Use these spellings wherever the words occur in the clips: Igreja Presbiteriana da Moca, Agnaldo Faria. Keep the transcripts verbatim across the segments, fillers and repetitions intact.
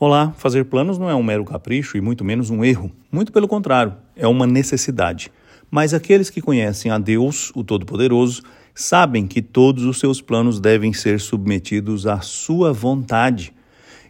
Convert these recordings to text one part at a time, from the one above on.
Olá, fazer planos não é um mero capricho e muito menos um erro. Muito pelo contrário, é uma necessidade. Mas aqueles que conhecem a Deus, o Todo-Poderoso, sabem que todos os seus planos devem ser submetidos à sua vontade.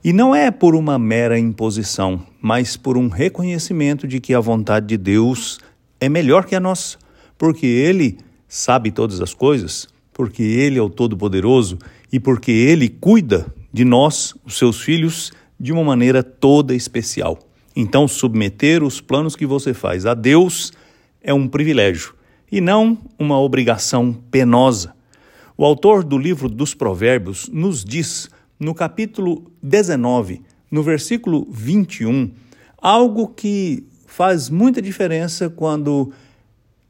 E não é por uma mera imposição, mas por um reconhecimento de que a vontade de Deus é melhor que a nossa, porque Ele sabe todas as coisas, porque Ele é o Todo-Poderoso e porque Ele cuida de nós, os seus filhos, de uma maneira toda especial. Então, submeter os planos que você faz a Deus é um privilégio e não uma obrigação penosa. O autor do livro dos Provérbios nos diz, no capítulo dezenove, no versículo vinte e um, algo que faz muita diferença quando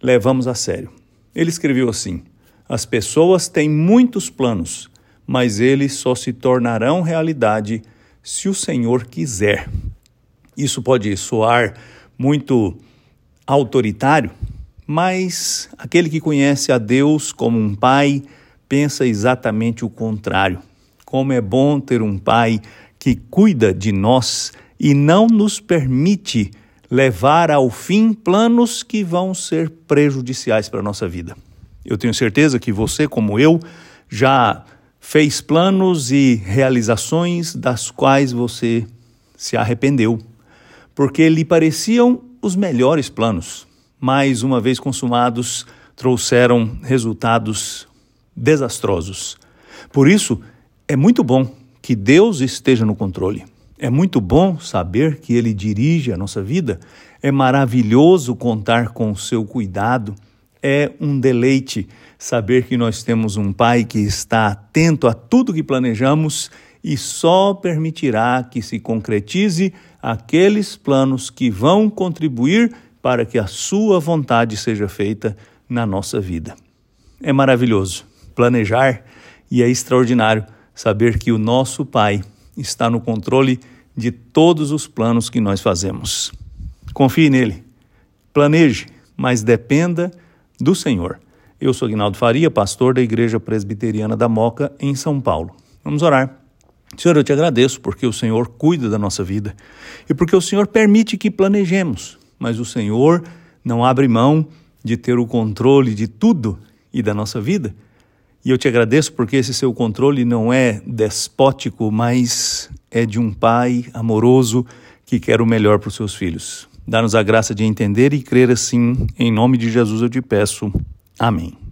levamos a sério. Ele escreveu assim: as pessoas têm muitos planos, mas eles só se tornarão realidade se o Senhor quiser. Isso pode soar muito autoritário, mas aquele que conhece a Deus como um pai pensa exatamente o contrário. Como é bom ter um pai que cuida de nós e não nos permite levar ao fim planos que vão ser prejudiciais para a nossa vida. Eu tenho certeza que você, como eu, já fez planos e realizações das quais você se arrependeu, porque lhe pareciam os melhores planos, mas uma vez consumados, trouxeram resultados desastrosos. Por isso, é muito bom que Deus esteja no controle. É muito bom saber que Ele dirige a nossa vida. É maravilhoso contar com o seu cuidado. É um deleite saber que nós temos um Pai que está atento a tudo que planejamos e só permitirá que se concretize aqueles planos que vão contribuir para que a sua vontade seja feita na nossa vida. É maravilhoso planejar e é extraordinário saber que o nosso Pai está no controle de todos os planos que nós fazemos. Confie nele, planeje, mas dependa do Senhor. Eu sou Agnaldo Faria, pastor da Igreja Presbiteriana da Moca, em São Paulo. Vamos orar. Senhor, eu te agradeço porque o Senhor cuida da nossa vida e porque o Senhor permite que planejemos, mas o Senhor não abre mão de ter o controle de tudo e da nossa vida. E eu te agradeço porque esse seu controle não é despótico, mas é de um pai amoroso que quer o melhor para os seus filhos. Dá-nos a graça de entender e crer assim. Em nome de Jesus eu te peço. Amém.